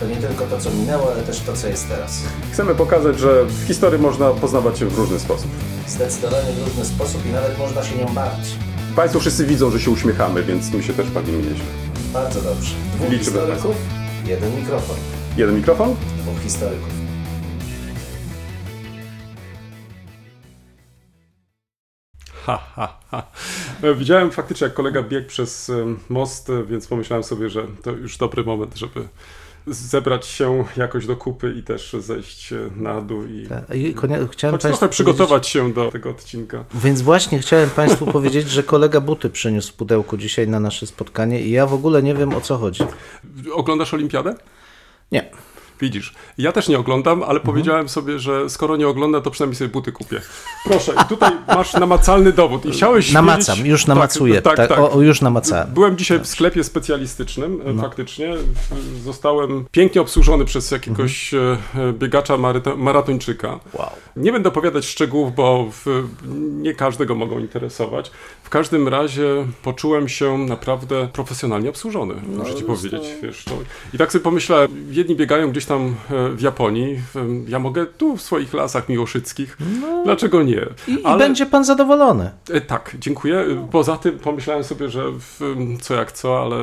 To nie tylko to, co minęło, ale też to, co jest teraz. Chcemy pokazać, że w historii można poznawać się w różny sposób. Zdecydowanie w różny sposób i nawet można się nią bawić. Państwo wszyscy widzą, że się uśmiechamy, więc my się też bawimy nieźle. Bardzo dobrze. Dwóch historyków, jeden mikrofon. Jeden mikrofon? Dwóch historyków. Widziałem faktycznie, jak kolega biegł przez most, więc pomyślałem sobie, że to już dobry moment, żeby zebrać się jakoś do kupy i też zejść na dół i chciałem trochę przygotować się do tego odcinka. Więc właśnie chciałem Państwu powiedzieć, że kolega buty przyniósł w pudełku dzisiaj na nasze spotkanie i ja w ogóle nie wiem, o co chodzi. Oglądasz Olimpiadę? Nie. Widzisz, ja też nie oglądam, ale powiedziałem sobie, że skoro nie ogląda, to przynajmniej sobie buty kupię. Proszę, i tutaj masz namacalny dowód. I chciałeś namacam, wiedzieć... już namacuję. Tak. Już namacałem. Byłem dzisiaj w sklepie specjalistycznym, faktycznie. Zostałem pięknie obsłużony przez jakiegoś biegacza maratończyka. Wow. Nie będę opowiadać szczegółów, bo nie każdego mogą interesować. W każdym razie poczułem się naprawdę profesjonalnie obsłużony, muszę ci powiedzieć. Wiesz, to... I tak sobie pomyślałem, jedni biegają gdzieś tam w Japonii. Ja mogę tu w swoich lasach miłoszyckich. No. Dlaczego nie? Ale... I będzie pan zadowolony. Tak, dziękuję. No. Poza tym pomyślałem sobie, że co jak co, ale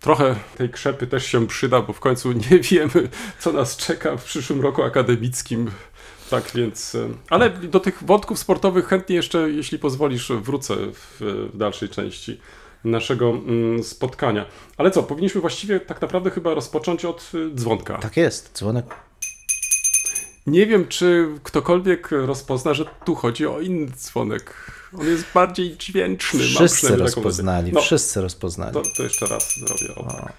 trochę tej krzepy też się przyda, bo w końcu nie wiemy, co nas czeka w przyszłym roku akademickim. Tak więc, ale do tych wątków sportowych chętnie jeszcze, jeśli pozwolisz, wrócę w dalszej części naszego spotkania. Ale co, powinniśmy właściwie tak naprawdę chyba rozpocząć od dzwonka. Tak jest, dzwonek. Nie wiem, czy ktokolwiek rozpozna, że tu chodzi o inny dzwonek. On jest bardziej dźwięczny. Wszyscy rozpoznali, To jeszcze raz zrobię. Tak.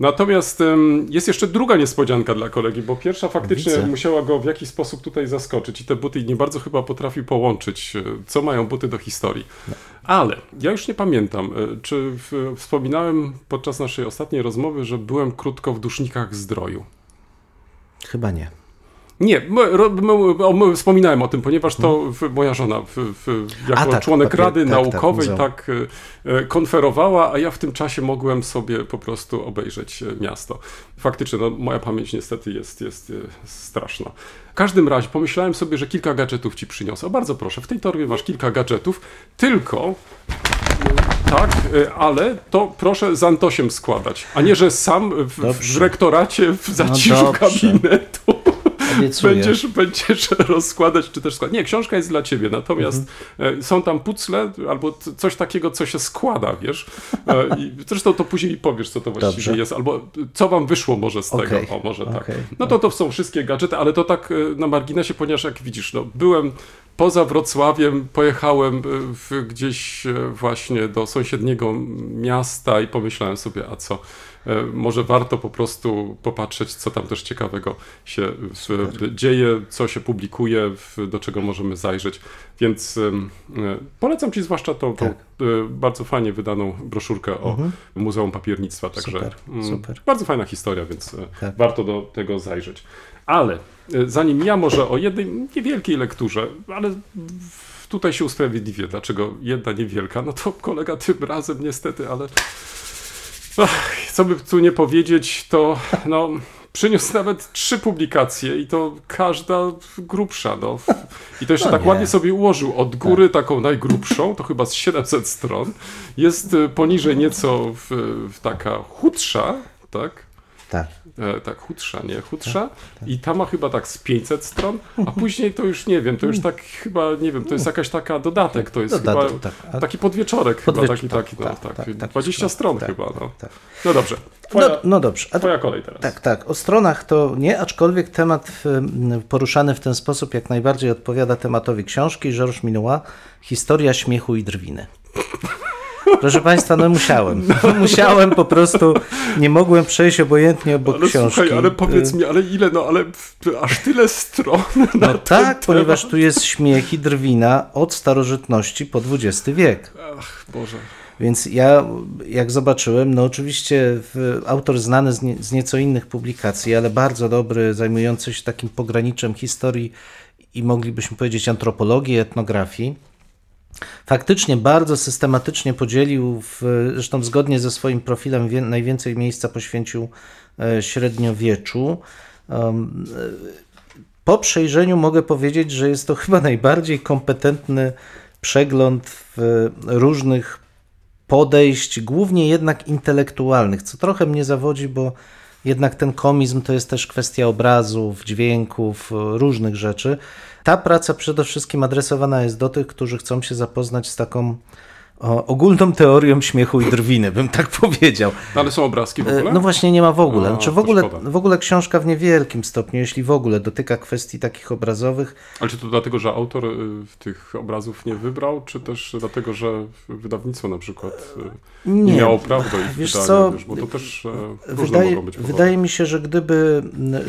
Natomiast jest jeszcze druga niespodzianka dla kolegi, bo pierwsza faktycznie musiała go w jakiś sposób tutaj zaskoczyć i te buty nie bardzo chyba potrafił połączyć, co mają buty do historii. No. Ale ja już nie pamiętam, czy wspominałem podczas naszej ostatniej rozmowy, że byłem krótko w Dusznikach Zdroju. Chyba nie. Nie, my wspominałem o tym, ponieważ to moja żona jako członek Rady Naukowej konferowała, a ja w tym czasie mogłem sobie po prostu obejrzeć miasto. Faktycznie, moja pamięć niestety jest straszna. W każdym razie pomyślałem sobie, że kilka gadżetów ci przyniosę. Bardzo proszę, w tej torbie masz kilka gadżetów, tylko... Tak, ale to proszę z Antosiem składać, a nie, że sam w rektoracie w zaciszu kabinetu... Będziesz rozkładać, czy też składać. Nie, książka jest dla ciebie, natomiast są tam pucle albo coś takiego, co się składa, wiesz. I zresztą to później powiesz, co to właściwie jest, albo co wam wyszło może z tego. O, może tak. No to są wszystkie gadżety, ale to tak na marginesie, ponieważ jak widzisz, byłem poza Wrocławiem, pojechałem gdzieś właśnie do sąsiedniego miasta i pomyślałem sobie, a co? Może warto po prostu popatrzeć, co tam też ciekawego się dzieje, co się publikuje, do czego możemy zajrzeć. Więc polecam ci zwłaszcza tą bardzo fajnie wydaną broszurkę o Muzeum Papiernictwa. Także super. Bardzo fajna historia, więc warto do tego zajrzeć. Ale zanim ja może o jednej niewielkiej lekturze, ale tutaj się usprawiedliwię, dlaczego jedna niewielka, no to kolega tym razem niestety, ale... co by tu nie powiedzieć, to przyniósł nawet 3 publikacje i to każda grubsza. I to jeszcze ładnie sobie ułożył. Od góry taką najgrubszą, to chyba z 700 stron. Jest poniżej nieco taka chudsza, chudsza. I ta ma chyba z 500 stron, a później to już nie wiem, to już to jest jakaś taka dodatek, to jest taki podwieczorek taki 20 stron chyba. No dobrze. Twoja kolej teraz. Tak, o stronach to nie, aczkolwiek temat poruszany w ten sposób jak najbardziej odpowiada tematowi książki Georges Minois Historia śmiechu i drwiny. Proszę Państwa, no musiałem. No, musiałem po prostu, nie mogłem przejść obojętnie obok książki. Słuchaj, ale powiedz mi, ale ile, no ale aż tyle stron. No tak, ponieważ tu jest śmiech i drwina od starożytności po XX wiek. Ach, Boże. Więc ja, jak zobaczyłem, no oczywiście autor znany z nieco innych publikacji, ale bardzo dobry, zajmujący się takim pograniczem historii i moglibyśmy powiedzieć antropologii, etnografii, faktycznie bardzo systematycznie podzielił, zresztą zgodnie ze swoim profilem najwięcej miejsca poświęcił średniowieczu. Po przejrzeniu mogę powiedzieć, że jest to chyba najbardziej kompetentny przegląd różnych podejść, głównie jednak intelektualnych, co trochę mnie zawodzi, bo jednak ten komizm to jest też kwestia obrazów, dźwięków, różnych rzeczy. Ta praca przede wszystkim adresowana jest do tych, którzy chcą się zapoznać z taką ogólną teorią śmiechu i drwiny, bym tak powiedział. Ale są obrazki w ogóle? No właśnie nie ma w ogóle. Znaczy w ogóle książka w niewielkim stopniu, jeśli w ogóle, dotyka kwestii takich obrazowych. Ale czy to dlatego, że autor tych obrazów nie wybrał, czy też dlatego, że wydawnictwo na przykład nie miało praw do ich wydania? Wiesz, bo to też różne mogą być powody. Wydaje mi się,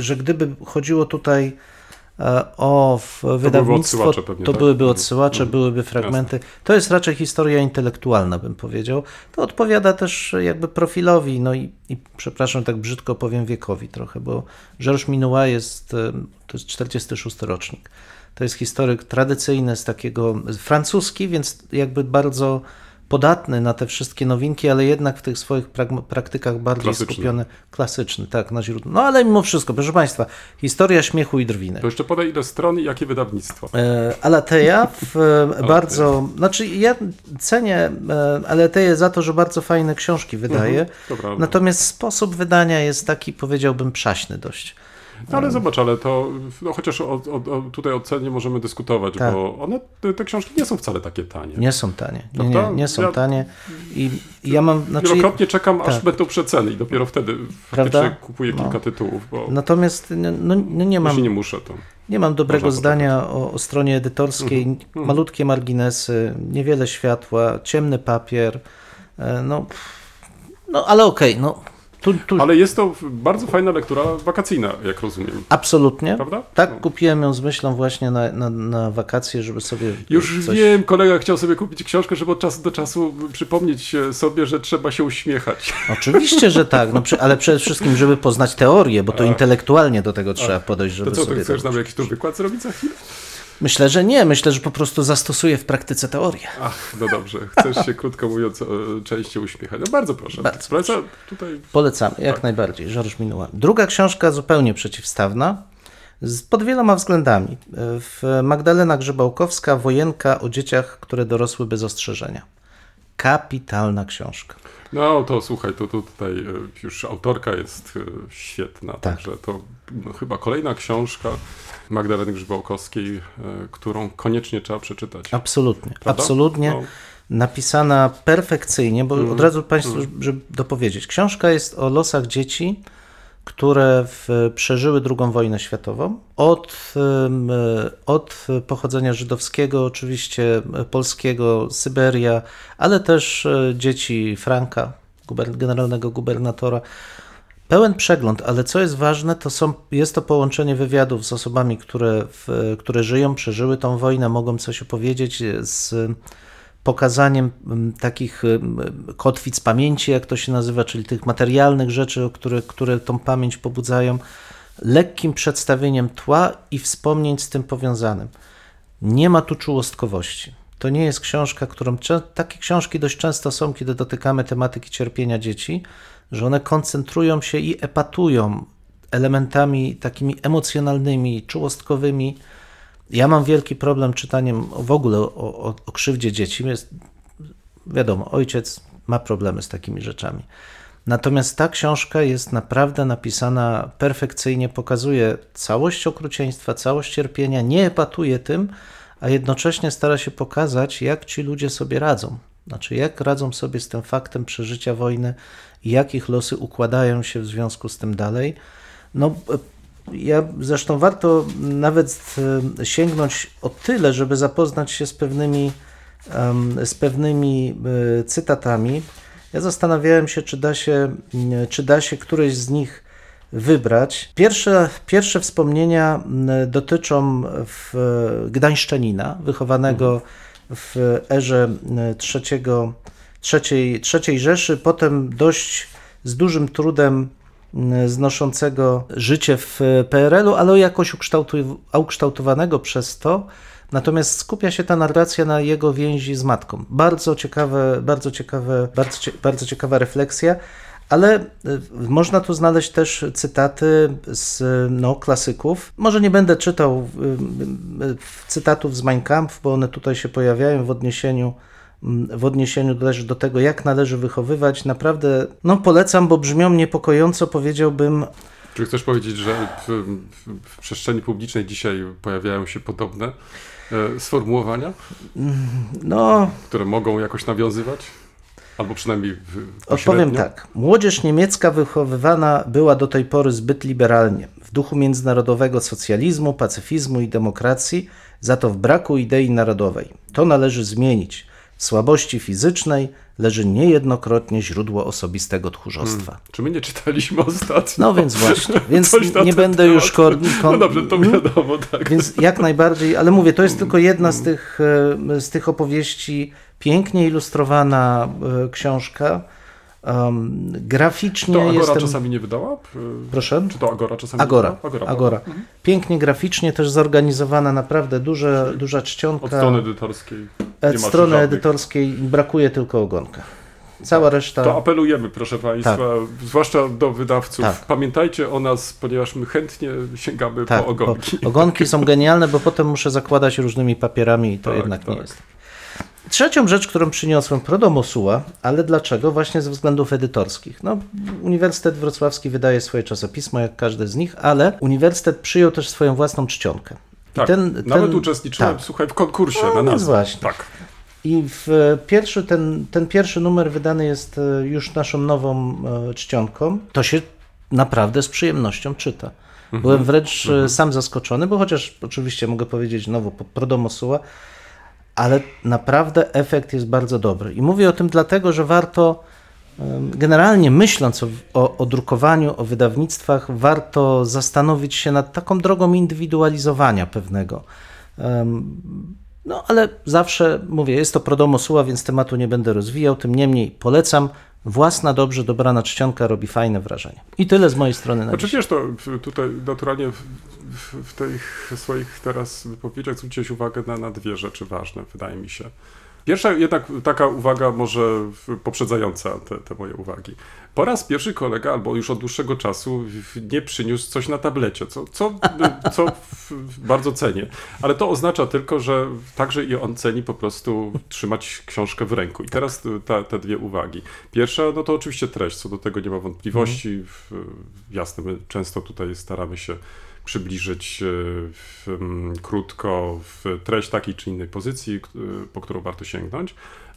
że gdyby chodziło tutaj o wydawnictwo, to byłyby odsyłacze, byłyby fragmenty. Jasne. To jest raczej historia intelektualna, bym powiedział. To odpowiada też jakby profilowi, no i przepraszam, tak brzydko powiem, wiekowi trochę, bo Georges Minois to jest 46 rocznik. To jest historyk tradycyjny z takiego, francuski, więc jakby bardzo podatny na te wszystkie nowinki, ale jednak w tych swoich praktykach bardziej skupiony. Klasyczny, tak, na źródło. No ale mimo wszystko, proszę Państwa, historia śmiechu i drwiny. To jeszcze podaj ile stron i jakie wydawnictwo. Alatea bardzo... Znaczy ja cenię Alateę za to, że bardzo fajne książki wydaje, natomiast sposób wydania jest taki, powiedziałbym, przaśny dość. No ale zobacz, ale to no chociaż tutaj o cenie możemy dyskutować, tak. Bo one, te książki nie są wcale takie tanie. Nie są tanie. Nie są tanie. Ja mam, wielokrotnie czekam, tak. Aż będą przeceny i dopiero wtedy kupuję kilka tytułów. Bo natomiast nie mam. Nie muszę to. Nie mam dobrego zdania o stronie edytorskiej. Malutkie marginesy, niewiele światła, ciemny papier. No ale okej. Ale jest to bardzo fajna lektura wakacyjna, jak rozumiem. Absolutnie. Prawda? Tak, kupiłem ją z myślą właśnie na wakacje, żeby sobie... Już coś... wiem, kolega chciał sobie kupić książkę, żeby od czasu do czasu przypomnieć sobie, że trzeba się uśmiechać. Oczywiście, że tak, ale przede wszystkim, żeby poznać teorię, bo to intelektualnie do tego trzeba podejść, żeby sobie... To co, ty chcesz nam jakiś tu wykład zrobić za chwilę? Myślę, że nie. Myślę, że po prostu zastosuję w praktyce teorię. Ach, no dobrze. Chcesz się, krótko mówiąc, częściej uśmiechać. No bardzo proszę. Tutaj... Polecam, jak najbardziej. Georges Minois. Druga książka zupełnie przeciwstawna, pod wieloma względami. Magdalena Grzebałkowska, Wojenka o dzieciach, które dorosły bez ostrzeżenia. Kapitalna książka. No to słuchaj, to tutaj już autorka jest świetna, także to chyba kolejna książka Magdaleny Grzebałkowskiej, którą koniecznie trzeba przeczytać. Absolutnie, prawda? Absolutnie. No. Napisana perfekcyjnie, bo od razu Państwu, żeby dopowiedzieć, książka jest o losach dzieci, które przeżyły II wojnę światową. Od pochodzenia żydowskiego, oczywiście polskiego, Syberia, ale też dzieci Franka, generalnego gubernatora. Pełen przegląd, ale co jest ważne, jest to połączenie wywiadów z osobami, które żyją, przeżyły tą wojnę, mogą coś opowiedzieć, z pokazaniem takich kotwic pamięci, jak to się nazywa, czyli tych materialnych rzeczy, które tą pamięć pobudzają, lekkim przedstawieniem tła i wspomnień z tym powiązanym. Nie ma tu czułostkowości. To nie jest książka, takie książki dość często są, kiedy dotykamy tematyki cierpienia dzieci, że one koncentrują się i epatują elementami takimi emocjonalnymi, czułostkowymi. Ja mam wielki problem czytaniem w ogóle o krzywdzie dzieci. Wiadomo, ojciec ma problemy z takimi rzeczami. Natomiast ta książka jest naprawdę napisana perfekcyjnie, pokazuje całość okrucieństwa, całość cierpienia, nie epatuje tym, a jednocześnie stara się pokazać, jak ci ludzie sobie radzą. Znaczy, jak radzą sobie z tym faktem przeżycia wojny i jak ich losy układają się w związku z tym dalej. Zresztą warto nawet sięgnąć o tyle, żeby zapoznać się z pewnymi z pewnymi cytatami. Ja zastanawiałem się, czy da się któreś z nich wybrać. Pierwsze wspomnienia dotyczą gdańszczanina, wychowanego w erze III Rzeszy, potem dość z dużym trudem znoszącego życie w PRL-u, ale jakoś ukształtowanego przez to. Natomiast skupia się ta narracja na jego więzi z matką. Bardzo ciekawa refleksja, ale można tu znaleźć też cytaty z klasyków. Może nie będę czytał cytatów z Mein Kampf, bo one tutaj się pojawiają w odniesieniu też do tego, jak należy wychowywać. Naprawdę polecam, bo brzmią niepokojąco, powiedziałbym. Czy chcesz powiedzieć, że w przestrzeni publicznej dzisiaj pojawiają się podobne sformułowania, które mogą jakoś nawiązywać? Albo przynajmniej pośrednio? Odpowiem tak. Młodzież niemiecka wychowywana była do tej pory zbyt liberalnie, w duchu międzynarodowego socjalizmu, pacyfizmu i demokracji, za to w braku idei narodowej. To należy zmienić. W słabości fizycznej leży niejednokrotnie źródło osobistego tchórzostwa. Czy my nie czytaliśmy ostatnio? Więc właśnie. Więc nie będę już... No dobrze, to wiadomo. Tak. Więc jak najbardziej, ale mówię, to jest tylko jedna z tych opowieści, pięknie ilustrowana książka. Graficznie to Agora czasami nie wydała? Proszę? Czy to Agora czasami Agora. Pięknie graficznie też zorganizowana, naprawdę duża czcionka. Od strony edytorskiej. Od strony edytorskiej brakuje tylko ogonka. Cała reszta... To apelujemy, proszę Państwa, zwłaszcza do wydawców. Tak. Pamiętajcie o nas, ponieważ my chętnie sięgamy po ogonki. Ogonki są genialne, bo potem muszę zakładać różnymi papierami i to nie jest. Trzecią rzecz, którą przyniosłem, prodomosuła, ale dlaczego? Właśnie ze względów edytorskich. Uniwersytet Wrocławski wydaje swoje czasopisma, jak każdy z nich, ale uniwersytet przyjął też swoją własną czcionkę. Tak, nawet uczestniczyłem, w konkursie na nazwę. Właśnie. Tak. I ten pierwszy numer wydany jest już naszą nową czcionką. To się naprawdę z przyjemnością czyta. Byłem wręcz sam zaskoczony, bo chociaż oczywiście mogę powiedzieć nowo prodomosuła, ale naprawdę efekt jest bardzo dobry. I mówię o tym dlatego, że warto, generalnie myśląc o drukowaniu, o wydawnictwach, warto zastanowić się nad taką drogą indywidualizowania pewnego. Ale zawsze, mówię, jest to prodomosuła, więc tematu nie będę rozwijał, tym niemniej polecam. Własna, dobrze dobrana czcionka robi fajne wrażenie. I tyle z mojej strony na dziś. Oczywiście to tutaj naturalnie w tych swoich teraz wypowiedziach zwróciłeś uwagę na dwie rzeczy ważne, wydaje mi się. Pierwsza jednak taka uwaga może poprzedzająca te moje uwagi. Po raz pierwszy kolega, albo już od dłuższego czasu, nie przyniósł coś na tablecie, co bardzo cenię. Ale to oznacza tylko, że także i on ceni po prostu trzymać książkę w ręku. I teraz te dwie uwagi. Pierwsza, to oczywiście treść, co do tego nie ma wątpliwości. Jasne, my często tutaj staramy się przybliżyć krótko w treść takiej czy innej pozycji, po którą warto sięgnąć,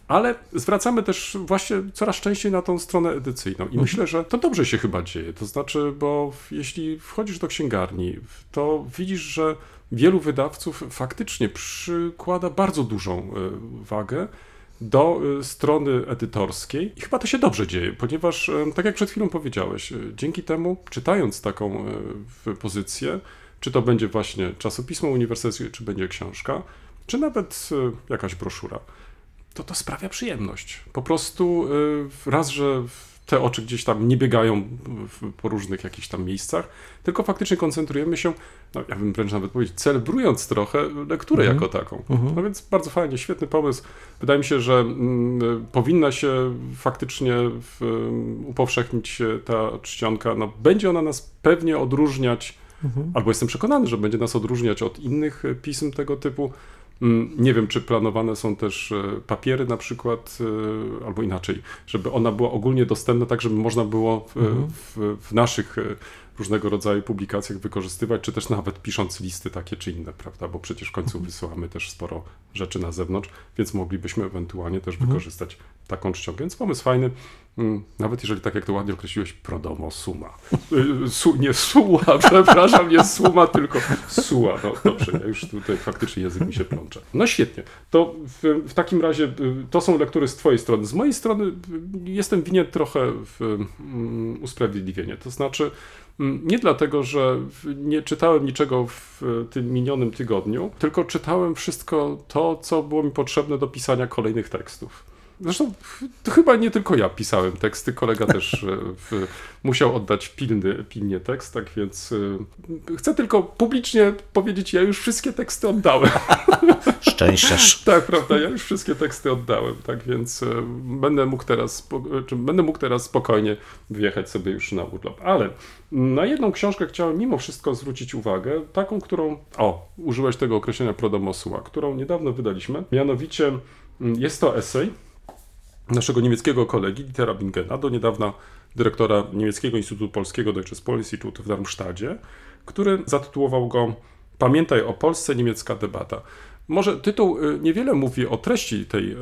ale zwracamy też właśnie coraz częściej na tą stronę edycyjną i myślę, że to dobrze się chyba dzieje, to znaczy, bo jeśli wchodzisz do księgarni, to widzisz, że wielu wydawców faktycznie przykłada bardzo dużą wagę do strony edytorskiej i chyba to się dobrze dzieje, ponieważ tak jak przed chwilą powiedziałeś, dzięki temu czytając taką pozycję, czy to będzie właśnie czasopismo uniwersyteckie, czy będzie książka, czy nawet jakaś broszura, to sprawia przyjemność. Po prostu raz, że te oczy gdzieś tam nie biegają po różnych jakichś tam miejscach, tylko faktycznie koncentrujemy się, ja bym wręcz nawet powiedzieć, celebrując trochę lekturę jako taką. Więc bardzo fajnie, świetny pomysł. Wydaje mi się, że powinna się faktycznie upowszechnić ta czcionka. Będzie ona nas pewnie odróżniać, albo jestem przekonany, że będzie nas odróżniać od innych pism tego typu. Nie wiem, czy planowane są też papiery na przykład, albo inaczej, żeby ona była ogólnie dostępna, tak żeby można było w naszych różnego rodzaju publikacjach wykorzystywać, czy też nawet pisząc listy takie czy inne, prawda? Bo przecież w końcu wysyłamy też sporo rzeczy na zewnątrz, więc moglibyśmy ewentualnie też wykorzystać taką czcionkę. Więc pomysł fajny, nawet jeżeli tak jak to ładnie określiłeś, prodomo suma. Nie suma, tylko suła. No dobrze, ja już tutaj faktycznie język mi się plącze. No świetnie. To w takim razie to są lektury z twojej strony. Z mojej strony jestem winien trochę usprawiedliwienie. To znaczy nie dlatego, że nie czytałem niczego w tym minionym tygodniu, tylko czytałem wszystko to, co było mi potrzebne do pisania kolejnych tekstów. Zresztą to chyba nie tylko ja pisałem teksty, kolega też musiał oddać pilnie tekst, tak więc chcę tylko publicznie powiedzieć, ja już wszystkie teksty oddałem. Szczęściarz. Tak, prawda, ja już wszystkie teksty oddałem, tak więc będę mógł teraz spokojnie wyjechać sobie już na urlop. Ale na jedną książkę chciałem mimo wszystko zwrócić uwagę, taką, którą, użyłeś tego określenia prodomosuła, którą niedawno wydaliśmy, mianowicie jest to esej naszego niemieckiego kolegi Dietera Bingena, do niedawna dyrektora niemieckiego Instytutu Polskiego Deutsches Polen-Institut w Darmstadcie, który zatytułował go Pamiętaj o Polsce, niemiecka debata. Może tytuł niewiele mówi o treści tej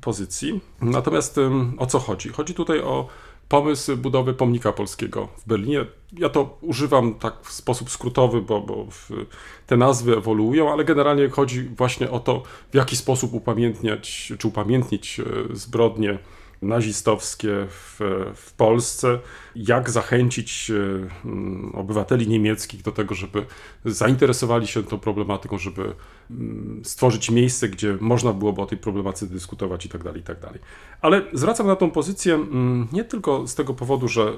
pozycji, natomiast o co chodzi? Chodzi tutaj o pomysł budowy pomnika polskiego w Berlinie. Ja to używam tak w sposób skrótowy, bo te nazwy ewoluują, ale generalnie chodzi właśnie o to, w jaki sposób upamiętnić zbrodnie nazistowskie w Polsce, jak zachęcić obywateli niemieckich do tego, żeby zainteresowali się tą problematyką, żeby stworzyć miejsce, gdzie można byłoby o tej problematyce dyskutować i tak dalej. Ale zwracam na tą pozycję nie tylko z tego powodu, że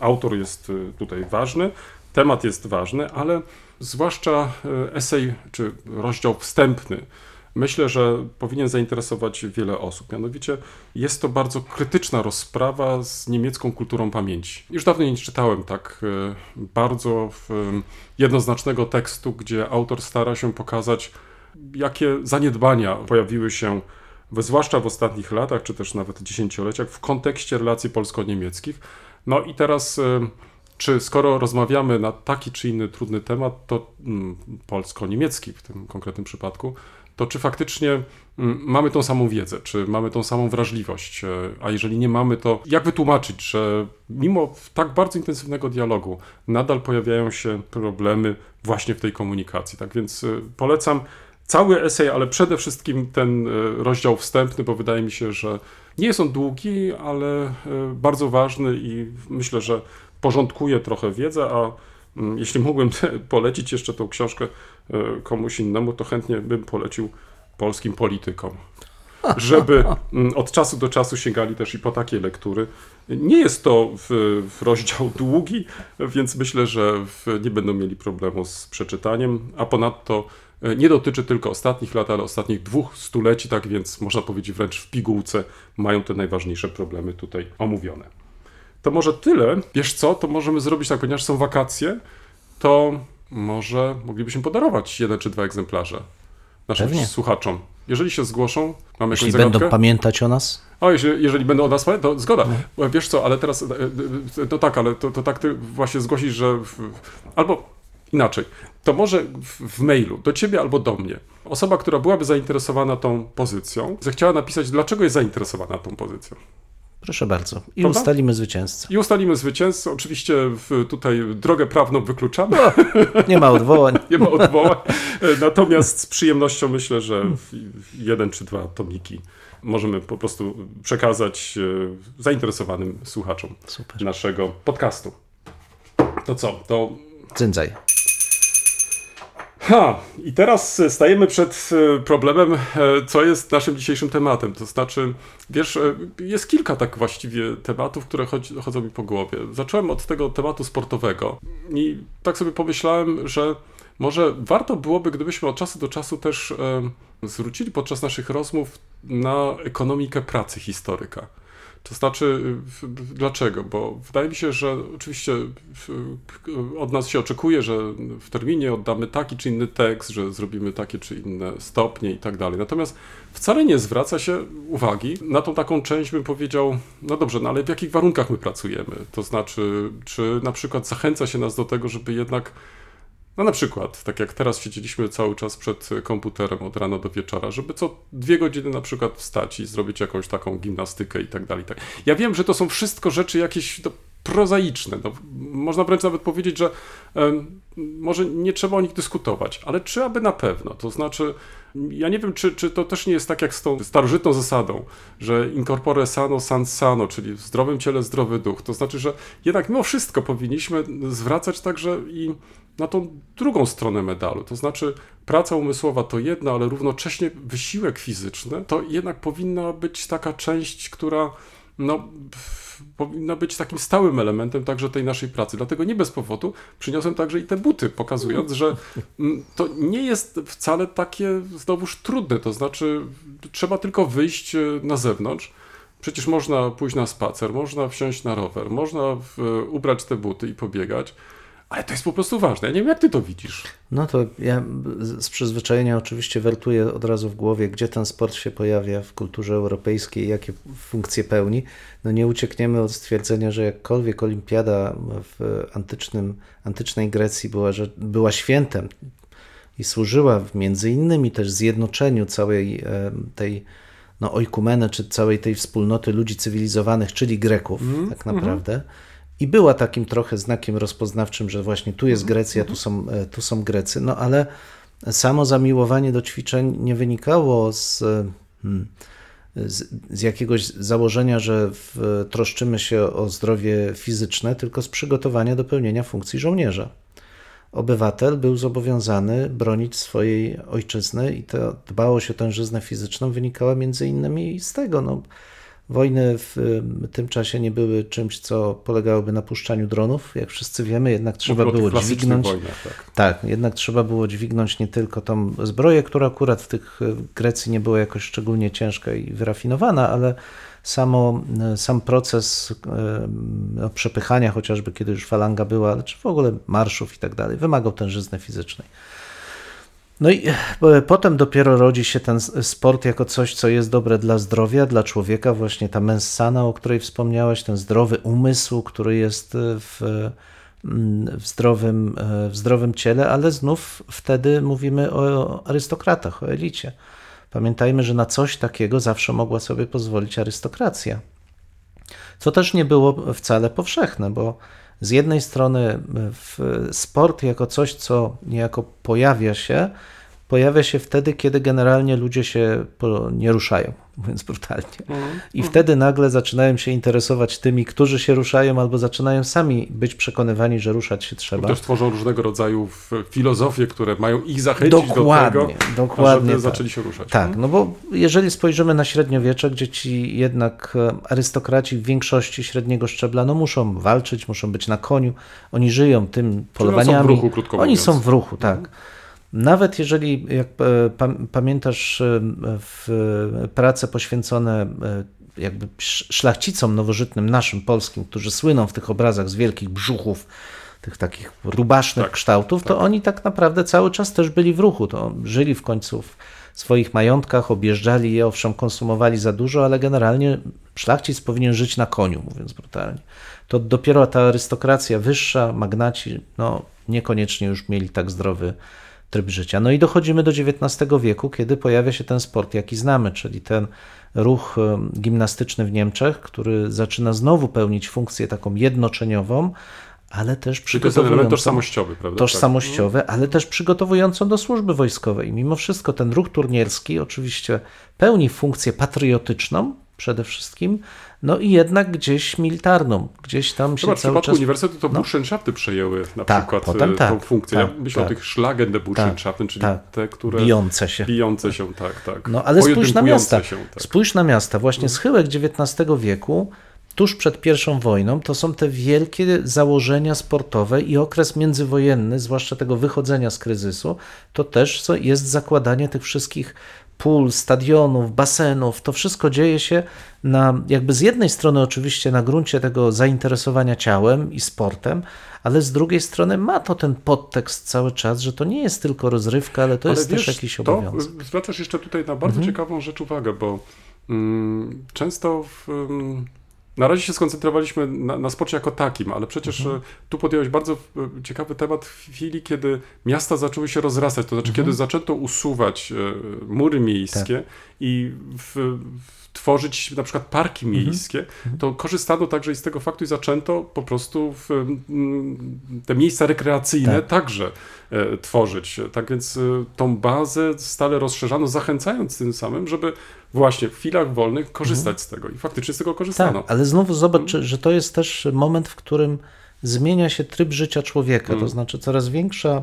autor jest tutaj ważny, temat jest ważny, ale zwłaszcza esej czy rozdział wstępny myślę, że powinien zainteresować wiele osób. Mianowicie jest to bardzo krytyczna rozprawa z niemiecką kulturą pamięci. Już dawno nie czytałem tak bardzo jednoznacznego tekstu, gdzie autor stara się pokazać, jakie zaniedbania pojawiły się, zwłaszcza w ostatnich latach, czy też nawet dziesięcioleciach, w kontekście relacji polsko-niemieckich. No i teraz, skoro rozmawiamy na taki czy inny trudny temat, to polsko-niemiecki w tym konkretnym przypadku, to czy faktycznie mamy tą samą wiedzę, czy mamy tą samą wrażliwość, a jeżeli nie mamy, to jak wytłumaczyć, że mimo tak bardzo intensywnego dialogu nadal pojawiają się problemy właśnie w tej komunikacji. Tak więc polecam cały esej, ale przede wszystkim ten rozdział wstępny, bo wydaje mi się, że nie jest on długi, ale bardzo ważny i myślę, że porządkuje trochę wiedzę, a jeśli mógłbym polecić jeszcze tą książkę komuś innemu, to chętnie bym polecił polskim politykom, żeby od czasu do czasu sięgali też i po takie lektury. Nie jest to rozdział długi, więc myślę, że nie będą mieli problemu z przeczytaniem, a ponadto nie dotyczy tylko ostatnich lat, ale ostatnich 2 stuleci, tak więc można powiedzieć wręcz w pigułce mają te najważniejsze problemy tutaj omówione. To może tyle. Wiesz co, to możemy zrobić tak, ponieważ są wakacje, to może moglibyśmy podarować 1 czy 2 egzemplarze naszym słuchaczom. Jeżeli się zgłoszą, mamy jakąś zagadkę? Jeśli będą pamiętać o nas? Jeżeli będą o nas pamiętać, to zgoda. No. Wiesz co, ale teraz, to tak, ale to tak ty właśnie zgłosisz, że albo inaczej, to może w mailu, do ciebie albo do mnie. Osoba, która byłaby zainteresowana tą pozycją, zechciała napisać, dlaczego jest zainteresowana tą pozycją. Proszę bardzo. I prawda? Ustalimy zwycięzcę. Oczywiście tutaj drogę prawną wykluczamy. No, nie ma odwołań. Natomiast z przyjemnością myślę, że 1 czy 2 tomiki możemy po prostu przekazać zainteresowanym słuchaczom naszego podcastu. To co? To Dzyndzaj. I teraz stajemy przed problemem, co jest naszym dzisiejszym tematem. To znaczy, wiesz, jest kilka tak właściwie tematów, które chodzą mi po głowie. Zacząłem od tego tematu sportowego i tak sobie pomyślałem, że może warto byłoby, gdybyśmy od czasu do czasu też zwrócili podczas naszych rozmów na ekonomikę pracy historyka. To znaczy, dlaczego? Bo wydaje mi się, że oczywiście od nas się oczekuje, że w terminie oddamy taki czy inny tekst, że zrobimy takie czy inne stopnie i tak dalej. Natomiast wcale nie zwraca się uwagi na tą taką część, bym powiedział, no dobrze, no ale w jakich warunkach my pracujemy? To znaczy, czy na przykład zachęca się nas do tego, żeby jednak, no na przykład, tak jak teraz siedzieliśmy cały czas przed komputerem od rana do wieczora, żeby co 2 godziny na przykład wstać i zrobić jakąś taką gimnastykę i tak dalej. Ja wiem, że to są wszystko rzeczy jakieś prozaiczne. No, można wręcz nawet powiedzieć, że może nie trzeba o nich dyskutować, ale czy aby na pewno? To znaczy, ja nie wiem, czy to też nie jest tak jak z tą starożytną zasadą, że in corpore sano, sans sano, czyli w zdrowym ciele zdrowy duch. To znaczy, że jednak mimo wszystko powinniśmy zwracać także i na tą drugą stronę medalu, to znaczy praca umysłowa to jedno, ale równocześnie wysiłek fizyczny to jednak powinna być taka część, która no, powinna być takim stałym elementem także tej naszej pracy. Dlatego nie bez powodu przyniosłem także i te buty, pokazując, że to nie jest wcale takie znowuż trudne, to znaczy trzeba tylko wyjść na zewnątrz. Przecież można pójść na spacer, można wsiąść na rower, można ubrać te buty i pobiegać. Ale to jest po prostu ważne. Ja nie wiem, jak ty to widzisz. No to ja z przyzwyczajenia oczywiście wertuję od razu w głowie, gdzie ten sport się pojawia w kulturze europejskiej, jakie funkcje pełni. No nie uciekniemy od stwierdzenia, że jakkolwiek olimpiada w antycznej Grecji była świętem i służyła między innymi też zjednoczeniu całej tej no oikumeny, czy całej tej wspólnoty ludzi cywilizowanych, czyli Greków tak naprawdę. I była takim trochę znakiem rozpoznawczym, że właśnie tu jest Grecja, tu są Grecy. No ale samo zamiłowanie do ćwiczeń nie wynikało z jakiegoś założenia, że troszczymy się o zdrowie fizyczne, tylko z przygotowania do pełnienia funkcji żołnierza. Obywatel był zobowiązany bronić swojej ojczyzny i ta dbałość o tężyznę fizyczną wynikała między innymi z tego, no. Wojny w tym czasie nie były czymś, co polegałoby na puszczaniu dronów. Jak wszyscy wiemy, jednak trzeba było dźwignąć. Wojnach, tak, jednak trzeba było dźwignąć nie tylko tą zbroję, która akurat w tych Grecji nie była jakoś szczególnie ciężka i wyrafinowana, ale sam proces przepychania, chociażby kiedy już falanga była, czy w ogóle marszów i tak dalej, wymagał tężyzny fizycznej. No i potem dopiero rodzi się ten sport jako coś, co jest dobre dla zdrowia, dla człowieka, właśnie ta mens sana, o której wspomniałeś, ten zdrowy umysł, który jest w zdrowym ciele, ale znów wtedy mówimy o arystokratach, o elicie. Pamiętajmy, że na coś takiego zawsze mogła sobie pozwolić arystokracja, co też nie było wcale powszechne, bo z jednej strony sport jako coś, co niejako pojawia się wtedy, kiedy generalnie ludzie się nie ruszają, mówiąc brutalnie. I wtedy nagle zaczynają się interesować tymi, którzy się ruszają, albo zaczynają sami być przekonywani, że ruszać się trzeba. Też tworzą różnego rodzaju filozofie, które mają ich zachęcić do tego, żeby zaczęli się ruszać. Tak, no bo jeżeli spojrzymy na średniowiecze, gdzie ci jednak arystokraci w większości średniego szczebla, no muszą walczyć, muszą być na koniu, oni żyją tym polowaniami. Czyli oni są w ruchu, tak. Nawet jeżeli, jak pamiętasz, prace poświęcone jakby szlachcicom nowożytnym, naszym polskim, którzy słyną w tych obrazach z wielkich brzuchów, tych takich rubasznych kształtów, to oni tak naprawdę cały czas też byli w ruchu. To żyli w końcu w swoich majątkach, objeżdżali je, owszem, konsumowali za dużo, ale generalnie szlachcic powinien żyć na koniu, mówiąc brutalnie. To dopiero ta arystokracja wyższa, magnaci, no niekoniecznie już mieli tak zdrowy tryb życia. No i dochodzimy do XIX wieku, kiedy pojawia się ten sport, jaki znamy, czyli ten ruch gimnastyczny w Niemczech, który zaczyna znowu pełnić funkcję taką jednoczeniową, ale też przygotowującą. To jest element tożsamościowy, prawda? Tożsamościowy, ale też przygotowującą do służby wojskowej. Mimo wszystko ten ruch turnierski oczywiście pełni funkcję patriotyczną przede wszystkim, no i jednak gdzieś militarną, gieś tam się cały czas... W przypadku uniwersytetu to burschenschafty przejęły na przykład tą funkcję. Ja myślę o tych Schlagendeburschenschaften, czyli te, które... Bijące się, tak. No ale spójrz na miasta. Właśnie schyłek XIX wieku tuż przed I wojną, to są te wielkie założenia sportowe i okres międzywojenny, zwłaszcza tego wychodzenia z kryzysu, to też jest zakładanie tych wszystkich pól, stadionów, basenów, to wszystko dzieje się jakby z jednej strony oczywiście na gruncie tego zainteresowania ciałem i sportem, ale z drugiej strony ma to ten podtekst cały czas, że to nie jest tylko rozrywka, ale to ale jest wiesz, też jakiś obowiązek. Zwracasz jeszcze tutaj na bardzo ciekawą rzecz uwagę, bo często na razie się skoncentrowaliśmy na sporcie jako takim, ale przecież tu podjąłeś bardzo ciekawy temat w chwili, kiedy miasta zaczęły się rozrastać, to znaczy kiedy zaczęto usuwać mury miejskie i tworzyć na przykład parki miejskie, to korzystano także i z tego faktu i zaczęto po prostu te miejsca rekreacyjne także tworzyć. Tak więc tą bazę stale rozszerzano, zachęcając tym samym, żeby właśnie w chwilach wolnych korzystać z tego i faktycznie z tego korzystano. Tak, ale znowu zobacz, że to jest też moment, w którym zmienia się tryb życia człowieka, to znaczy coraz większa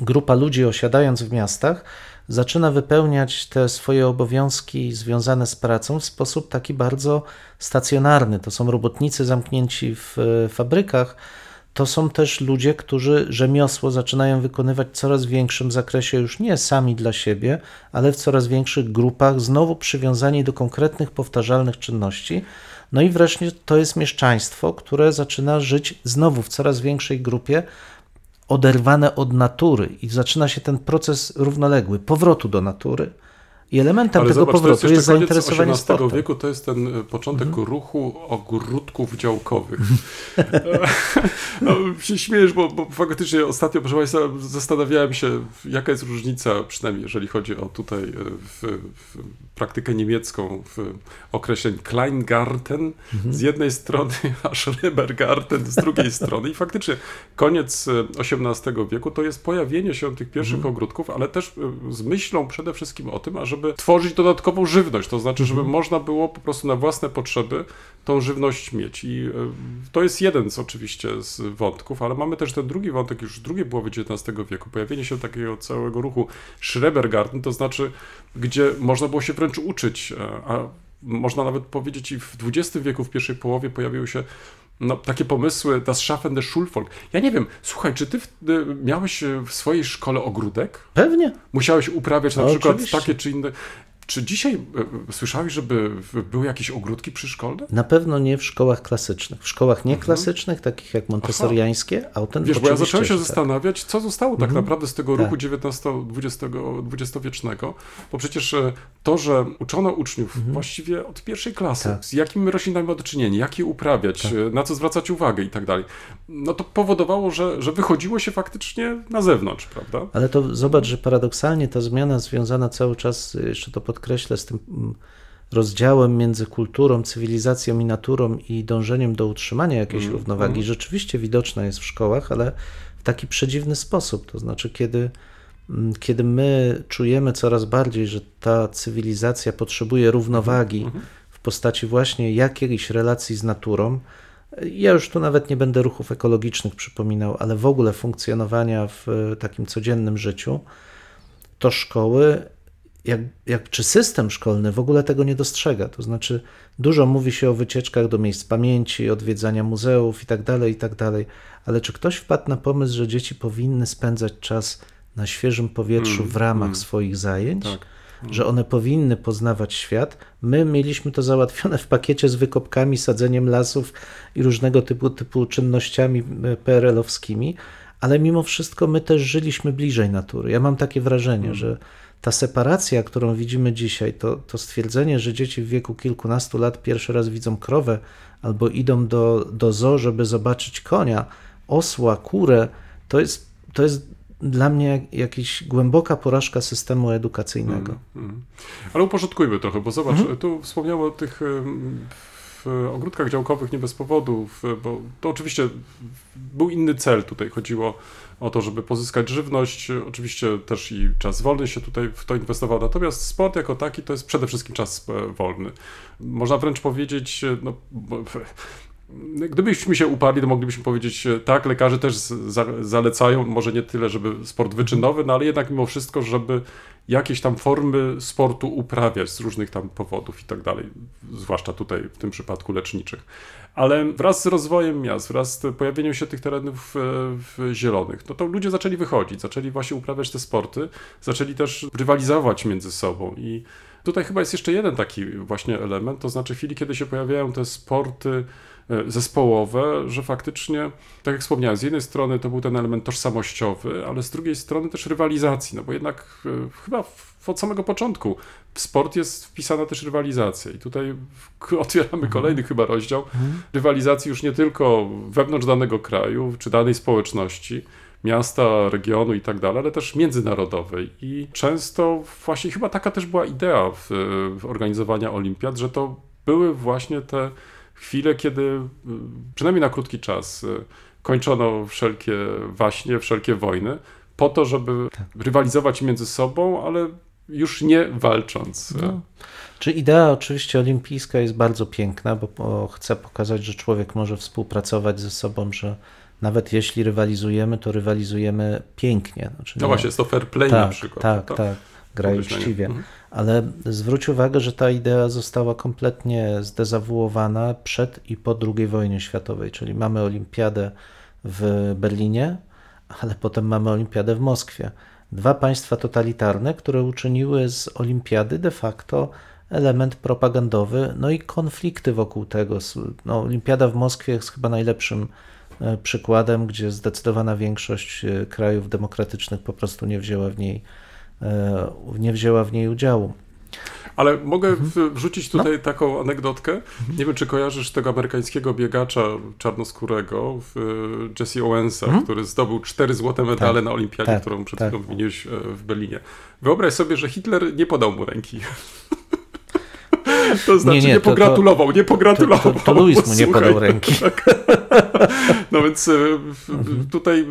grupa ludzi osiadając w miastach zaczyna wypełniać te swoje obowiązki związane z pracą w sposób taki bardzo stacjonarny. To są robotnicy zamknięci w fabrykach, to są też ludzie, którzy rzemiosło zaczynają wykonywać w coraz większym zakresie, już nie sami dla siebie, ale w coraz większych grupach, znowu przywiązani do konkretnych, powtarzalnych czynności. No i wreszcie to jest mieszczaństwo, które zaczyna żyć znowu w coraz większej grupie, oderwane od natury i zaczyna się ten proces równoległy, powrotu do natury. I elementem ale tego zobacz, powrotu to jest zainteresowanie sportem. XVIII wieku to jest ten początek ruchu ogródków działkowych. No, się śmiejesz, bo faktycznie ostatnio, proszę Państwa, zastanawiałem się, jaka jest różnica, przynajmniej jeżeli chodzi o tutaj w praktykę niemiecką, w określeń Kleingarten z jednej strony, a Schrebergarten z drugiej strony. I faktycznie koniec XVIII wieku to jest pojawienie się tych pierwszych ogródków, ale też z myślą przede wszystkim o tym, ażeby tworzyć dodatkową żywność, to znaczy, żeby można było po prostu na własne potrzeby tą żywność mieć. I to jest jeden z oczywiście z wątków, ale mamy też ten drugi wątek, już drugie połowy XIX wieku, pojawienie się takiego całego ruchu Schrebergarten, to znaczy, gdzie można było się wręcz uczyć, a można nawet powiedzieć i w XX wieku, w pierwszej połowie pojawiły się takie pomysły, das Schaffen der Schulfolk. Ja nie wiem, słuchaj, czy ty miałeś w swojej szkole ogródek? Pewnie. Musiałeś uprawiać na przykład oczywiście takie czy inne. Czy dzisiaj słyszałeś, żeby były jakieś ogródki przyszkolne? Na pewno nie w szkołach klasycznych. W szkołach nieklasycznych, takich jak montessoriańskie, wiesz, bo ja zacząłem się zastanawiać, co zostało tak naprawdę z tego ruchu XIX-XX-wiecznego, bo przecież to, że uczono uczniów właściwie od pierwszej klasy, z jakimi roślinami ma do czynienia, jak je uprawiać, na co zwracać uwagę i tak dalej, no to powodowało, że wychodziło się faktycznie na zewnątrz, prawda? Ale to zobacz, że paradoksalnie ta zmiana związana cały czas, jeszcze to podkreślę, z tym rozdziałem między kulturą, cywilizacją i naturą i dążeniem do utrzymania jakiejś równowagi rzeczywiście widoczna jest w szkołach, ale w taki przedziwny sposób. To znaczy, kiedy my czujemy coraz bardziej, że ta cywilizacja potrzebuje równowagi w postaci właśnie jakiejś relacji z naturą, ja już tu nawet nie będę ruchów ekologicznych przypominał, ale w ogóle funkcjonowania w takim codziennym życiu, to szkoły czy system szkolny w ogóle tego nie dostrzega. To znaczy dużo mówi się o wycieczkach do miejsc pamięci, odwiedzania muzeów i tak dalej, ale czy ktoś wpadł na pomysł, że dzieci powinny spędzać czas na świeżym powietrzu w ramach swoich zajęć? Tak. Że one powinny poznawać świat. My mieliśmy to załatwione w pakiecie z wykopkami, sadzeniem lasów i różnego typu czynnościami PRL-owskimi, ale mimo wszystko my też żyliśmy bliżej natury. Ja mam takie wrażenie, że ta separacja, którą widzimy dzisiaj, to stwierdzenie, że dzieci w wieku kilkunastu lat pierwszy raz widzą krowę albo idą do zoo, żeby zobaczyć konia, osła, kurę, to jest dla mnie jakaś głęboka porażka systemu edukacyjnego. Ale uporządkujmy trochę, bo zobacz, tu wspomniało o tych ogródkach działkowych nie bez powodu, bo to oczywiście był inny cel tutaj, chodziło o to, żeby pozyskać żywność, oczywiście też i czas wolny się tutaj w to inwestował, natomiast sport jako taki to jest przede wszystkim czas wolny. Można wręcz powiedzieć, Gdybyśmy się uparli, to moglibyśmy powiedzieć, tak, lekarze też zalecają, może nie tyle, żeby sport wyczynowy, no ale jednak mimo wszystko, żeby jakieś tam formy sportu uprawiać z różnych tam powodów i tak dalej, zwłaszcza tutaj w tym przypadku leczniczych. Ale wraz z rozwojem miast, wraz z pojawieniem się tych terenów zielonych, no to ludzie zaczęli wychodzić, zaczęli właśnie uprawiać te sporty, zaczęli też rywalizować między sobą i tutaj chyba jest jeszcze jeden taki właśnie element, to znaczy w chwili, kiedy się pojawiają te sporty zespołowe, że faktycznie, tak jak wspomniałem, z jednej strony to był ten element tożsamościowy, ale z drugiej strony też rywalizacji, no bo jednak chyba od samego początku w sport jest wpisana też rywalizacja i tutaj otwieramy kolejny chyba rozdział rywalizacji już nie tylko wewnątrz danego kraju czy danej społeczności, miasta, regionu i tak dalej, ale też międzynarodowej i często właśnie chyba taka też była idea w organizowania olimpiad, że to były właśnie te chwile, kiedy przynajmniej na krótki czas kończono wszelkie waśnie, wszelkie wojny po to, żeby rywalizować między sobą, ale już nie walcząc. No. Czy idea oczywiście olimpijska jest bardzo piękna, bo chce pokazać, że człowiek może współpracować ze sobą, że nawet jeśli rywalizujemy, to rywalizujemy pięknie. Znaczy, no właśnie, jest to fair play tak, na przykład. Tak. Graj uczciwie. Ale zwróć uwagę, że ta idea została kompletnie zdezawuowana przed i po II wojnie światowej, czyli mamy olimpiadę w Berlinie, ale potem mamy olimpiadę w Moskwie. Dwa państwa totalitarne, które uczyniły z olimpiady de facto element propagandowy, no i konflikty wokół tego. No, olimpiada w Moskwie jest chyba najlepszym przykładem, gdzie zdecydowana większość krajów demokratycznych po prostu nie wzięła w niej udziału. Ale mogę wrzucić tutaj taką anegdotkę. Nie wiem, czy kojarzysz tego amerykańskiego biegacza czarnoskórego, Jesse Owensa, który zdobył 4 złote medale na olimpiadzie, którą przed chwilą wymieniłeś w Berlinie. Wyobraź sobie, że Hitler nie podał mu ręki. To znaczy nie pogratulował. To Louis mu nie podał ręki. Tak. No więc tutaj,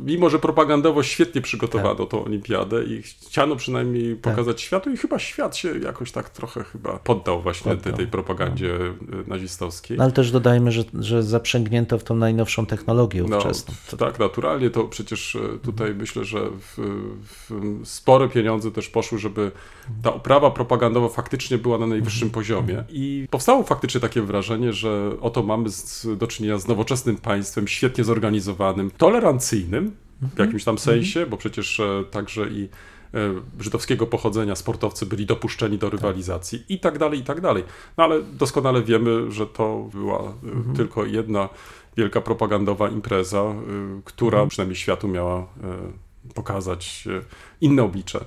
mimo że propagandowo świetnie przygotowano tą olimpiadę i chciano przynajmniej pokazać światu i chyba świat się jakoś tak trochę chyba poddał właśnie tej propagandzie nazistowskiej. No, ale też dodajmy, że zaprzęgnięto w tą najnowszą technologię ówczesną. No, tak, naturalnie to przecież tutaj myślę, że spore pieniądze też poszły, żeby ta oprawa propagandowa faktycznie była na najwyższym poziomie i powstało faktycznie takie wrażenie, że oto mamy do czynienia z nowoczesnym państwem, świetnie zorganizowanym, tolerancyjnym w jakimś tam sensie, bo przecież także i żydowskiego pochodzenia sportowcy byli dopuszczeni do rywalizacji i tak dalej, i tak dalej. No ale doskonale wiemy, że to była tylko jedna wielka propagandowa impreza, która przynajmniej światu miała pokazać inne oblicze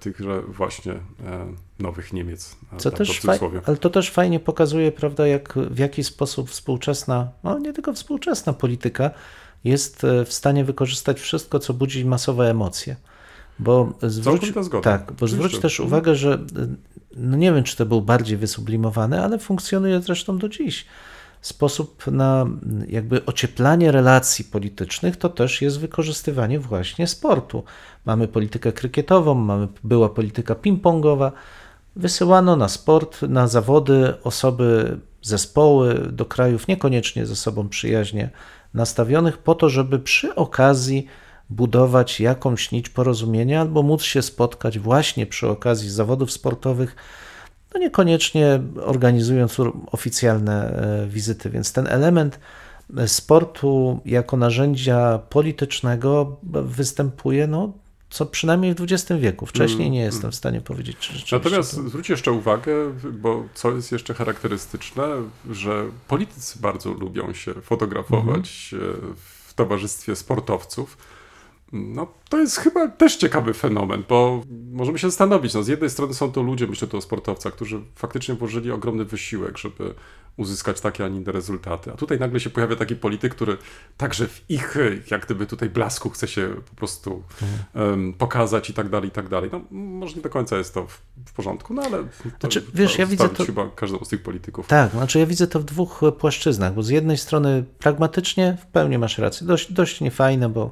tychże właśnie nowych Niemiec. Co też ale to też fajnie pokazuje, prawda, w jaki sposób współczesna, no nie tylko współczesna polityka jest w stanie wykorzystać wszystko, co budzi masowe emocje. Zwróć też uwagę, że no nie wiem, czy to był bardziej wysublimowany, ale funkcjonuje zresztą do dziś. Sposób na jakby ocieplanie relacji politycznych to też jest wykorzystywanie właśnie sportu. Mamy politykę krykietową, była polityka ping-pongowa. Wysyłano na sport, na zawody osoby, zespoły do krajów niekoniecznie ze sobą przyjaźnie nastawionych po to, żeby przy okazji budować jakąś nić porozumienia albo móc się spotkać właśnie przy okazji zawodów sportowych, no niekoniecznie organizując oficjalne wizyty, więc ten element sportu jako narzędzia politycznego występuje, no co przynajmniej w XX wieku. Wcześniej nie jestem w stanie powiedzieć, czy rzeczywiście. Natomiast zwróć jeszcze uwagę, bo co jest jeszcze charakterystyczne, że politycy bardzo lubią się fotografować w towarzystwie sportowców. No, to jest chyba też ciekawy fenomen, bo możemy się zastanowić, z jednej strony są to ludzie, myślę tu o sportowcach, którzy faktycznie włożyli ogromny wysiłek, żeby uzyskać takie, a nie inne rezultaty, a tutaj nagle się pojawia taki polityk, który także w ich, jak gdyby tutaj blasku chce się po prostu pokazać i tak dalej, i tak dalej. No, może nie do końca jest to w porządku, no ale ja widzę to chyba każdą z tych polityków. Tak, ja widzę to w dwóch płaszczyznach, bo z jednej strony pragmatycznie w pełni masz rację, dość niefajne, bo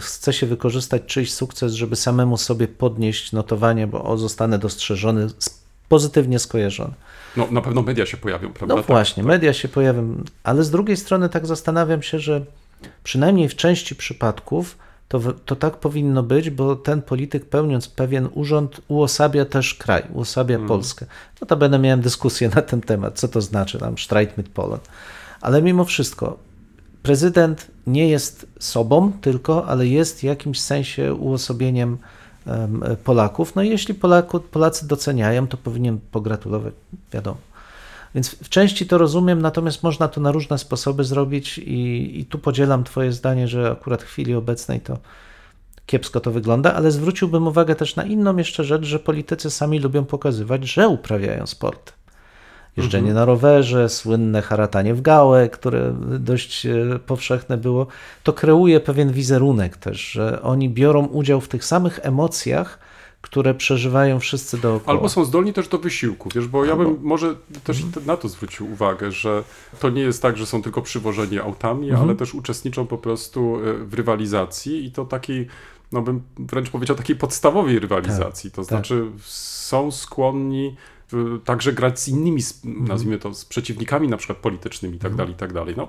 chce się wykorzystać czyjś sukces, żeby samemu sobie podnieść notowanie, bo zostanę dostrzeżony, pozytywnie skojarzony. No na pewno media się pojawią, prawda? No właśnie, tak. Media się pojawią, ale z drugiej strony tak zastanawiam się, że przynajmniej w części przypadków to tak powinno być, bo ten polityk, pełniąc pewien urząd, uosabia też kraj, uosabia Polskę. Notabene miałem dyskusję na ten temat, co to znaczy tam Streit mit Polen. Ale mimo wszystko prezydent nie jest sobą tylko, ale jest w jakimś sensie uosobieniem Polaków. No i jeśli Polacy doceniają, to powinien pogratulować, wiadomo. Więc w części to rozumiem, natomiast można to na różne sposoby zrobić i tu podzielam twoje zdanie, że akurat w chwili obecnej to kiepsko to wygląda, ale zwróciłbym uwagę też na inną jeszcze rzecz, że politycy sami lubią pokazywać, że uprawiają sport. Jeżdżenie na rowerze, słynne haratanie w gałę, które dość powszechne było, to kreuje pewien wizerunek też, że oni biorą udział w tych samych emocjach, które przeżywają wszyscy dookoła. Albo są zdolni też do wysiłku, wiesz, bo ja bym może też na to zwrócił uwagę, że to nie jest tak, że są tylko przywożeni autami, ale też uczestniczą po prostu w rywalizacji i to takiej, no bym wręcz powiedział, takiej podstawowej rywalizacji. Tak, to znaczy są skłonni także grać z innymi, nazwijmy to, z przeciwnikami na przykład politycznymi i tak dalej, i tak dalej. No,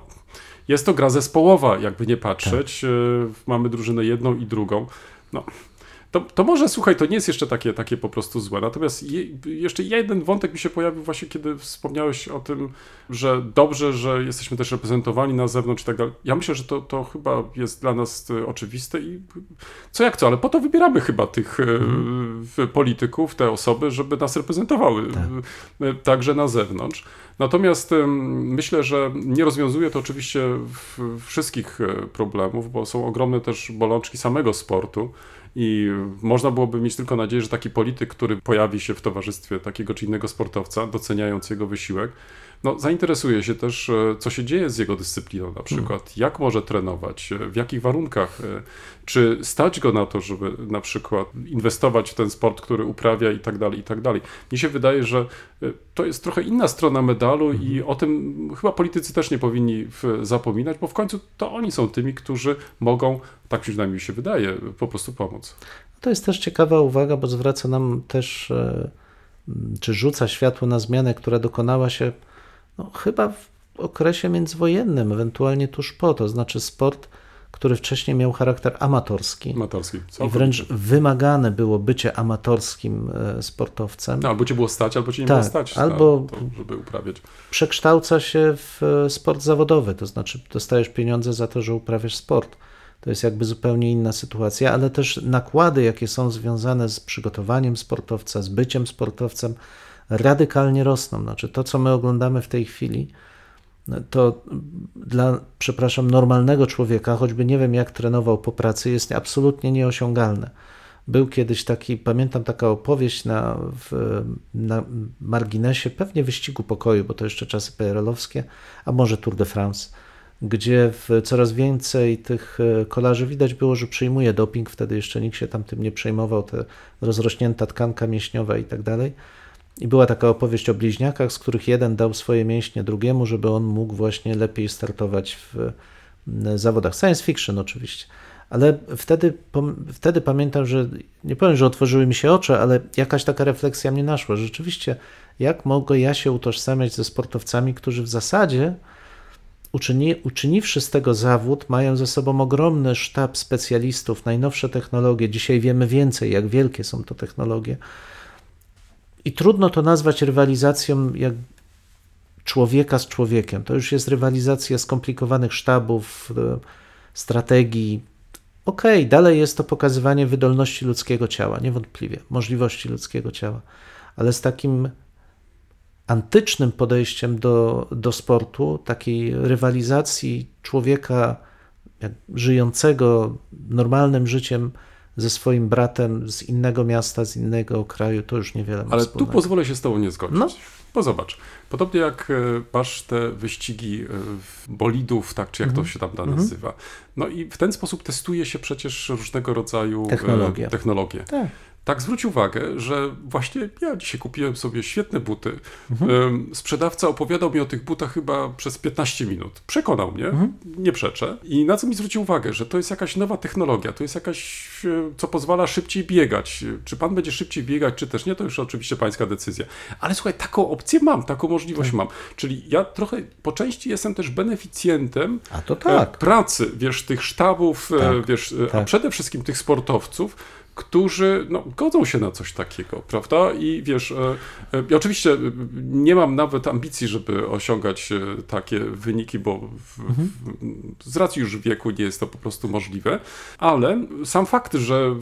jest to gra zespołowa, jakby nie patrzeć. Tak. Mamy drużynę jedną i drugą. No. To może, słuchaj, to nie jest jeszcze takie po prostu złe. Natomiast jeszcze jeden wątek mi się pojawił właśnie, kiedy wspomniałeś o tym, że dobrze, że jesteśmy też reprezentowani na zewnątrz i tak dalej. Ja myślę, że to chyba jest dla nas oczywiste i co jak co, ale po to wybieramy chyba tych polityków, te osoby, żeby nas reprezentowały także na zewnątrz. Natomiast myślę, że nie rozwiązuje to oczywiście wszystkich problemów, bo są ogromne też bolączki samego sportu. I można byłoby mieć tylko nadzieję, że taki polityk, który pojawi się w towarzystwie takiego czy innego sportowca, doceniając jego wysiłek, no, zainteresuje się też, co się dzieje z jego dyscypliną na przykład, jak może trenować, w jakich warunkach, czy stać go na to, żeby na przykład inwestować w ten sport, który uprawia i tak dalej, i tak dalej. Mnie się wydaje, że to jest trochę inna strona medalu i o tym chyba politycy też nie powinni zapominać, bo w końcu to oni są tymi, którzy mogą, tak przynajmniej się wydaje, po prostu pomóc. To jest też ciekawa uwaga, bo zwraca nam też, czy rzuca światło na zmianę, która dokonała się chyba w okresie międzywojennym, ewentualnie tuż po, to znaczy sport, który wcześniej miał charakter amatorski i wręcz wymagane było bycie amatorskim sportowcem. Albo cię było stać, albo cię nie było stać, albo to, żeby uprawiać. Przekształca się w sport zawodowy, to znaczy dostajesz pieniądze za to, że uprawiasz sport. To jest jakby zupełnie inna sytuacja, ale też nakłady, jakie są związane z przygotowaniem sportowca, z byciem sportowcem, radykalnie rosną. Znaczy to, co my oglądamy w tej chwili, to dla, normalnego człowieka, choćby nie wiem jak trenował po pracy, jest absolutnie nieosiągalne. Był kiedyś taki, pamiętam taka opowieść na marginesie, pewnie Wyścigu Pokoju, bo to jeszcze czasy PRL-owskie, a może Tour de France, gdzie coraz więcej tych kolarzy widać było, że przyjmuje doping, wtedy jeszcze nikt się tam tym nie przejmował, te rozrośnięta tkanka mięśniowa i tak dalej. I była taka opowieść o bliźniakach, z których jeden dał swoje mięśnie drugiemu, żeby on mógł właśnie lepiej startować w zawodach. Science fiction oczywiście. Ale wtedy pamiętam, że nie powiem, że otworzyły mi się oczy, ale jakaś taka refleksja mnie naszła. Rzeczywiście, jak mogę ja się utożsamiać ze sportowcami, którzy w zasadzie uczyniwszy z tego zawód, mają ze sobą ogromny sztab specjalistów, najnowsze technologie. Dzisiaj wiemy więcej, jak wielkie są to technologie. I trudno to nazwać rywalizacją jak człowieka z człowiekiem. To już jest rywalizacja skomplikowanych sztabów, strategii. Okej, dalej jest to pokazywanie wydolności ludzkiego ciała, niewątpliwie, możliwości ludzkiego ciała. Ale z takim antycznym podejściem do sportu, takiej rywalizacji człowieka żyjącego normalnym życiem, ze swoim bratem z innego miasta, z innego kraju, to już niewiele ma wspólnego. Ale tu pozwolę się z tobą nie zgodzić, bo zobacz, podobnie jak masz te wyścigi bolidów, tak czy jak to się tam nazywa, no i w ten sposób testuje się przecież różnego rodzaju technologie. Tak, zwróć uwagę, że właśnie ja dzisiaj kupiłem sobie świetne buty. Mhm. Sprzedawca opowiadał mi o tych butach chyba przez 15 minut. Przekonał mnie, nie przeczę. I na co mi zwrócił uwagę, że to jest jakaś nowa technologia, to jest jakaś, co pozwala szybciej biegać. Czy pan będzie szybciej biegać, czy też nie, to już oczywiście pańska decyzja. Ale słuchaj, taką opcję mam, taką możliwość mam. Czyli ja trochę po części jestem też beneficjentem pracy, wiesz, tych sztabów, a przede wszystkim tych sportowców, którzy godzą się na coś takiego, prawda? I wiesz, ja oczywiście nie mam nawet ambicji, żeby osiągać takie wyniki, bo z racji już wieku nie jest to po prostu możliwe, ale sam fakt, że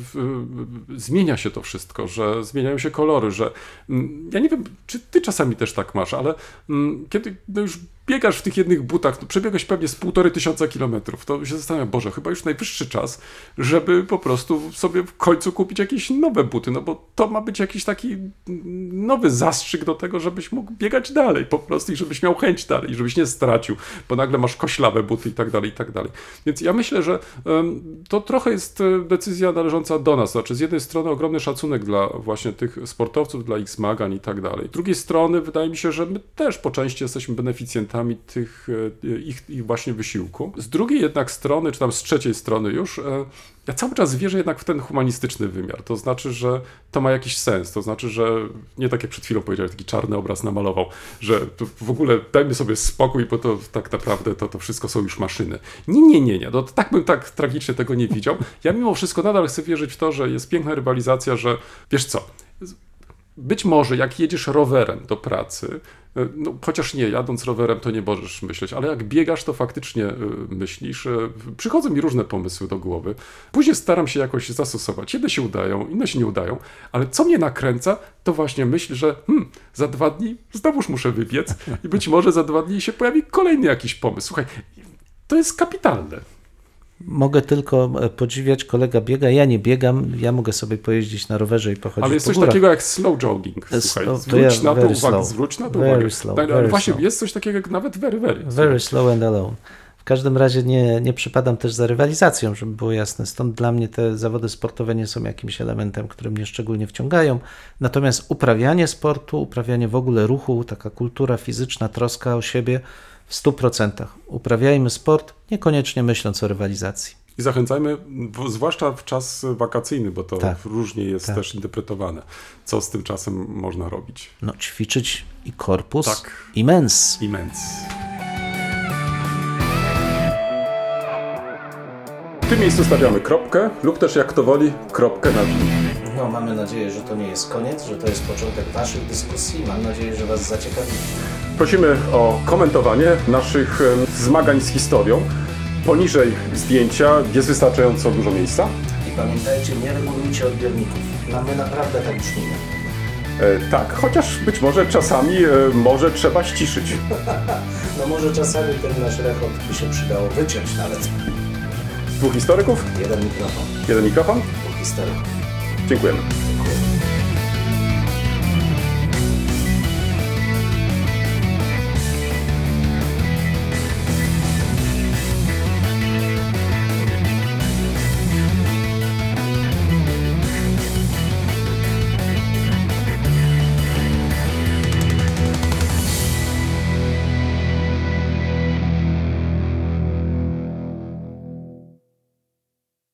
zmienia się to wszystko, że zmieniają się kolory, że ja nie wiem, czy ty czasami też tak masz, ale kiedy już biegasz w tych jednych butach, przebiegłeś pewnie z 1500 kilometrów, to się zastanawiam, Boże, chyba już najwyższy czas, żeby po prostu sobie w końcu kupić jakieś nowe buty, no bo to ma być jakiś taki nowy zastrzyk do tego, żebyś mógł biegać dalej po prostu i żebyś miał chęć dalej, żebyś nie stracił, bo nagle masz koślawe buty i tak dalej, i tak dalej. Więc ja myślę, że to trochę jest decyzja należąca do nas, znaczy z jednej strony ogromny szacunek dla właśnie tych sportowców, dla ich zmagań i tak dalej. Z drugiej strony wydaje mi się, że my też po części jesteśmy beneficjentami tych ich właśnie wysiłku. Z drugiej jednak strony, czy tam z trzeciej strony już, ja cały czas wierzę jednak w ten humanistyczny wymiar. To znaczy, że to ma jakiś sens. To znaczy, że nie tak jak przed chwilą powiedziałem, taki czarny obraz namalował, że w ogóle dajmy sobie spokój, bo to tak naprawdę to wszystko są już maszyny. Nie. No, tak bym tak tragicznie tego nie widział. Ja mimo wszystko nadal chcę wierzyć w to, że jest piękna rywalizacja, że wiesz co, być może jak jedziesz rowerem do pracy, chociaż nie, jadąc rowerem to nie możesz myśleć, ale jak biegasz, to faktycznie myślisz. Przychodzą mi różne pomysły do głowy. Później staram się jakoś zastosować. Jedne się udają, inne się nie udają, ale co mnie nakręca, to właśnie myśl, że za 2 dni znowuż muszę wybiec i być może za 2 dni się pojawi kolejny jakiś pomysł. Słuchaj, to jest kapitalne. Mogę tylko podziwiać, kolega biega, ja nie biegam, ja mogę sobie pojeździć na rowerze i pochodzić po górach. Ale jest coś takiego jak slow jogging, słuchaj, zwróć na to uwagę. Slow. Jest coś takiego jak nawet very slow and alone. W każdym razie nie przypadam też za rywalizacją, żeby było jasne, stąd dla mnie te zawody sportowe nie są jakimś elementem, który mnie szczególnie wciągają, natomiast uprawianie sportu, uprawianie w ogóle ruchu, taka kultura fizyczna, troska o siebie, w 100%. Uprawiajmy sport, niekoniecznie myśląc o rywalizacji. I zachęcajmy, zwłaszcza w czas wakacyjny, bo to różnie jest też interpretowane, co z tym czasem można robić. No, ćwiczyć i korpus, i mens. W tym miejscu stawiamy kropkę, lub też jak kto woli, kropkę nad i. No, mamy nadzieję, że to nie jest koniec, że to jest początek naszych dyskusji. Mam nadzieję, że Was zaciekawi. Prosimy o komentowanie naszych zmagań z historią. Poniżej zdjęcia jest wystarczająco dużo miejsca. I pamiętajcie, nie regulujcie odbiorników. My naprawdę tak brzmimy. Chociaż być może czasami może trzeba ściszyć. Może czasami ten nasz rechot by się przydało wyciąć nawet. 2 historyków? 1 mikrofon. 1 mikrofon? 2 historyków. Dziękujemy.